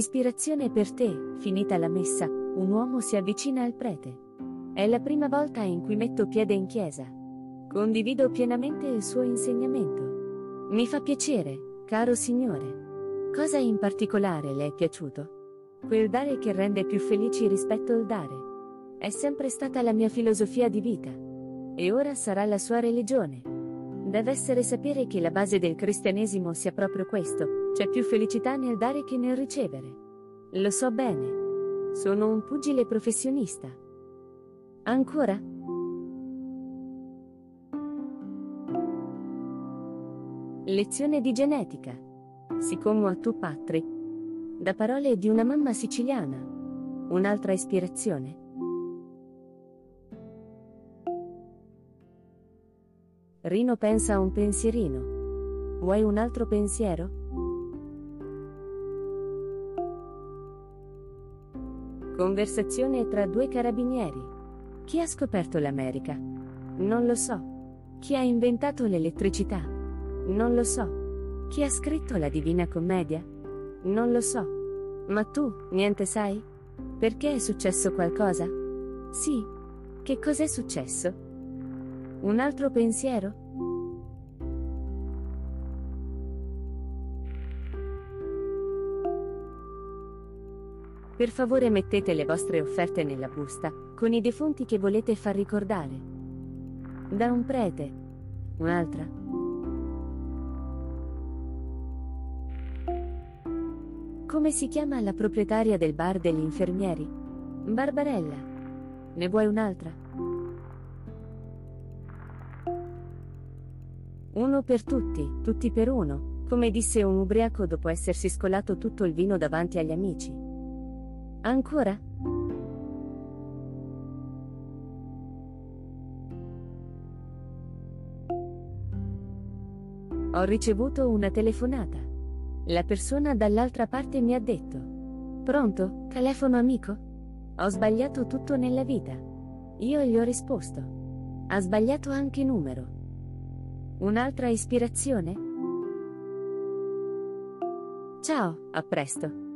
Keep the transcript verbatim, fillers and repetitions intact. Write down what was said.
Un'ispirazione per te. Finita la messa, un uomo si avvicina al prete. È la prima volta in cui metto piede in chiesa. Condivido pienamente il suo insegnamento. Mi fa piacere, caro Signore. Cosa in particolare le è piaciuto? Quel dare che rende più felici rispetto al dare. È sempre stata la mia filosofia di vita. E ora sarà la sua religione. Dev'essere sapere che la base del cristianesimo sia proprio questo: c'è più felicità nel dare che nel ricevere. Lo so bene. Sono un pugile professionista. Ancora? Lezione di genetica. Siccome a tu patri. Da parole di una mamma siciliana. Un'altra ispirazione. Rino pensa a un pensierino. Vuoi un altro pensiero? Conversazione tra due carabinieri. Chi ha scoperto l'America? Non lo so. Chi ha inventato l'elettricità? Non lo so. Chi ha scritto la Divina Commedia? Non lo so. Ma tu, niente sai? Perché è successo qualcosa? Sì. Che cos'è successo? Un altro pensiero? Per favore mettete le vostre offerte nella busta, con i defunti che volete far ricordare. Da un prete. Un'altra? Come si chiama la proprietaria del bar degli infermieri? Barbarella. Ne vuoi un'altra? Uno per tutti, tutti per uno, come disse un ubriaco dopo essersi scolato tutto il vino davanti agli amici. Ancora? Ho ricevuto una telefonata. La persona dall'altra parte mi ha detto: "Pronto, telefono amico? Ho sbagliato tutto nella vita." Io gli ho risposto: "Ha sbagliato anche numero." Un'altra ispirazione? Ciao, a presto.